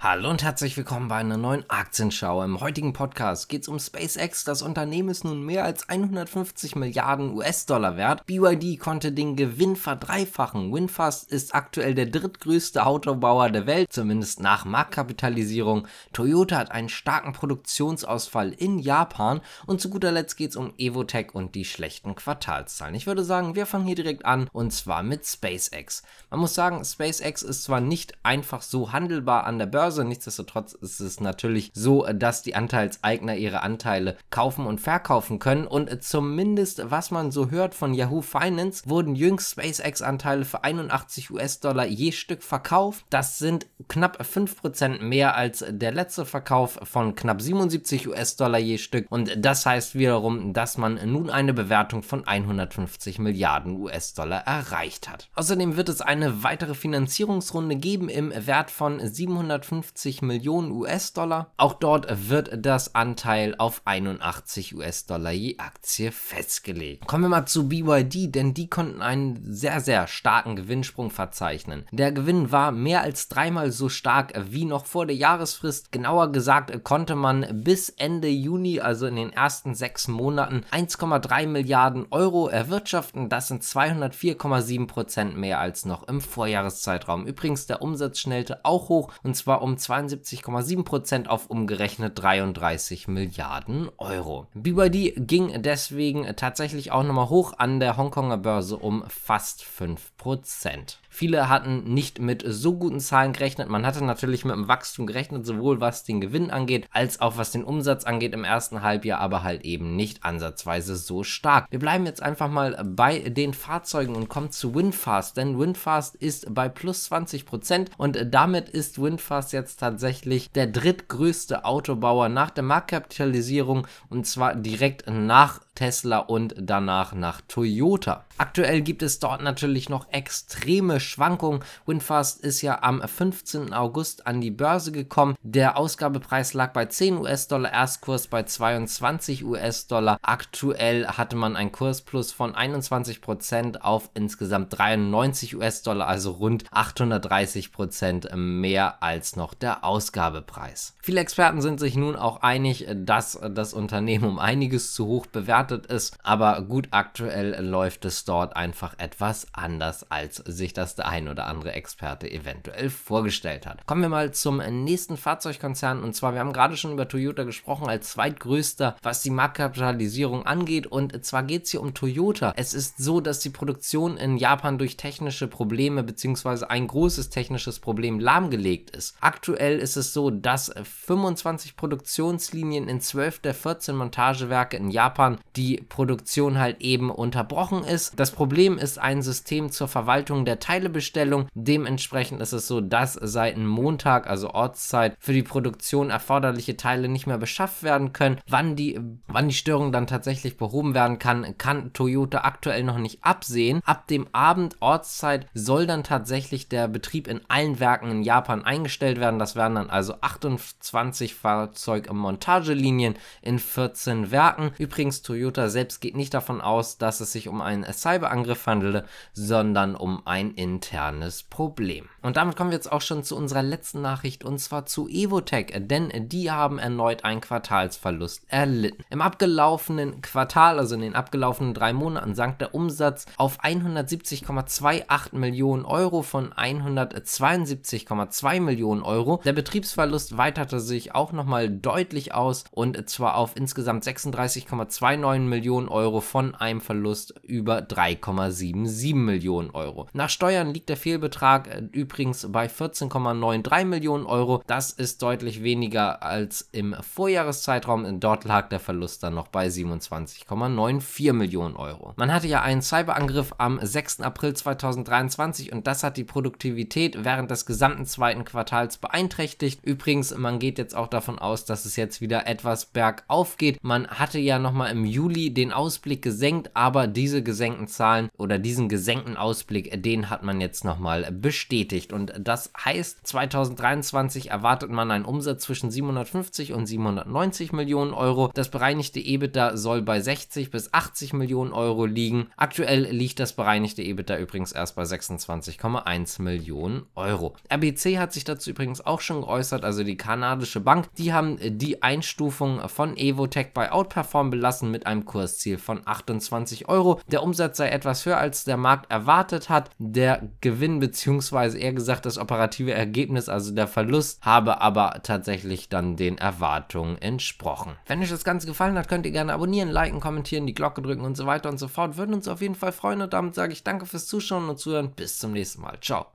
Hallo und herzlich willkommen bei einer neuen Aktienschau. Im heutigen Podcast geht es um SpaceX. Das Unternehmen ist nun mehr als 150 Milliarden US-Dollar wert. BYD konnte den Gewinn verdreifachen. VinFast ist aktuell der drittgrößte Autobauer der Welt, zumindest nach Marktkapitalisierung. Toyota hat einen starken Produktionsausfall in Japan. Und zu guter Letzt geht es um Evotec und die schlechten Quartalszahlen. Ich würde sagen, wir fangen hier direkt an, und zwar mit SpaceX. Man muss sagen, SpaceX ist zwar nicht einfach so handelbar an der Börse, nichtsdestotrotz ist es natürlich so, dass die Anteilseigner ihre Anteile kaufen und verkaufen können, und zumindest was man so hört von Yahoo Finance, wurden jüngst SpaceX-Anteile für $81 je Stück verkauft. Das sind knapp 5% mehr als der letzte Verkauf von knapp $77 je Stück, und das heißt wiederum, dass man nun eine Bewertung von 150 Milliarden US-Dollar erreicht hat. Außerdem wird es eine weitere Finanzierungsrunde geben im Wert von 750 Millionen US-Dollar. Auch dort wird das Anteil auf $81 je Aktie festgelegt. Kommen wir mal zu BYD, denn die konnten einen sehr, sehr starken Gewinnsprung verzeichnen. Der Gewinn war mehr als dreimal so stark wie noch vor der Jahresfrist. Genauer gesagt konnte man bis Ende Juni, also in den ersten 6 Monaten, 1,3 Milliarden Euro erwirtschaften. Das sind 204,7% mehr als noch im Vorjahreszeitraum. Übrigens, der Umsatz schnellte auch hoch, und zwar um 72,7% auf umgerechnet 33 Milliarden Euro. BYD ging deswegen tatsächlich auch nochmal hoch an der Hongkonger Börse um fast 5%. Viele hatten nicht mit so guten Zahlen gerechnet. Man hatte natürlich mit dem Wachstum gerechnet, sowohl was den Gewinn angeht, als auch was den Umsatz angeht im ersten Halbjahr, aber halt eben nicht ansatzweise so stark. Wir bleiben jetzt einfach mal bei den Fahrzeugen und kommen zu VinFast, denn VinFast ist bei plus 20%, und damit ist VinFast jetzt tatsächlich der drittgrößte Autobauer nach der Marktkapitalisierung, und zwar direkt nach Tesla und danach nach Toyota. Aktuell gibt es dort natürlich noch extreme Schwankungen. VinFast ist ja am 15. August an die Börse gekommen. Der Ausgabepreis lag bei $10, Erstkurs bei $22. Aktuell hatte man einen Kursplus von 21% auf insgesamt $93, also rund 830% mehr als noch der Ausgabepreis. Viele Experten sind sich nun auch einig, dass das Unternehmen um einiges zu hoch bewertet ist, aber gut, aktuell läuft es dort einfach etwas anders, als sich das der ein oder andere Experte eventuell vorgestellt hat. Kommen wir mal zum nächsten Fahrzeugkonzern, und zwar, wir haben gerade schon über Toyota gesprochen als zweitgrößter, was die Marktkapitalisierung angeht, und zwar geht es hier um Toyota. Es ist so, dass die Produktion in Japan durch technische Probleme bzw. ein großes technisches Problem lahmgelegt ist. Aktuell ist es so, dass 25 Produktionslinien in 12 der 14 Montagewerke in Japan die Produktion halt eben unterbrochen ist. Das Problem ist ein System zur Verwaltung der Teilebestellung. Dementsprechend ist es so, dass seit Montag, also Ortszeit, für die Produktion erforderliche Teile nicht mehr beschafft werden können. Wann die Störung dann tatsächlich behoben werden kann, kann Toyota aktuell noch nicht absehen. Ab dem Abend Ortszeit soll dann tatsächlich der Betrieb in allen Werken in Japan eingestellt werden. Das wären dann also 28 Fahrzeuge im Montagelinien in 14 Werken. Übrigens, Toyota selbst geht nicht davon aus, dass es sich um einen Cyberangriff handelte, sondern um ein internes Problem. Und damit kommen wir jetzt auch schon zu unserer letzten Nachricht, und zwar zu Evotec, denn die haben erneut einen Quartalsverlust erlitten. Im abgelaufenen Quartal, also in den abgelaufenen 3 Monaten, sank der Umsatz auf 170,28 Millionen Euro von 172,2 Millionen Euro. Der Betriebsverlust weiterte sich auch nochmal deutlich aus, und zwar auf insgesamt 36,29 Millionen Euro von einem Verlust über 3,77 Millionen Euro. Nach Steuern liegt der Fehlbetrag übrigens bei 14,93 Millionen Euro. Das ist deutlich weniger als im Vorjahreszeitraum. Dort lag der Verlust dann noch bei 27,94 Millionen Euro. Man hatte ja einen Cyberangriff am 6. April 2023, und das hat die Produktivität während des gesamten zweiten Quartals beeinträchtigt. Übrigens, man geht jetzt auch davon aus, dass es jetzt wieder etwas bergauf geht. Man hatte ja nochmal im Juli den Ausblick gesenkt, aber diese gesenkten Zahlen oder diesen gesenkten Ausblick, den hat man jetzt nochmal bestätigt. Und das heißt, 2023 erwartet man einen Umsatz zwischen 750 und 790 Millionen Euro. Das bereinigte EBITDA soll bei 60 bis 80 Millionen Euro liegen. Aktuell liegt das bereinigte EBITDA übrigens erst bei 26,1 Millionen Euro. RBC hat sich dazu übrigens auch schon geäußert, also die kanadische Bank. Die haben die Einstufung von Evotec bei Outperform belassen mit einem Kursziel von 28 Euro. Der Umsatz sei etwas höher, als der Markt erwartet hat. Der Gewinn bzw. eher gesagt das operative Ergebnis, also der Verlust, habe aber tatsächlich dann den Erwartungen entsprochen. Wenn euch das Ganze gefallen hat, könnt ihr gerne abonnieren, liken, kommentieren, die Glocke drücken und so weiter und so fort. Würden uns auf jeden Fall freuen und damit sage ich danke fürs Zuschauen und Zuhören. Bis zum nächsten Mal. Ciao.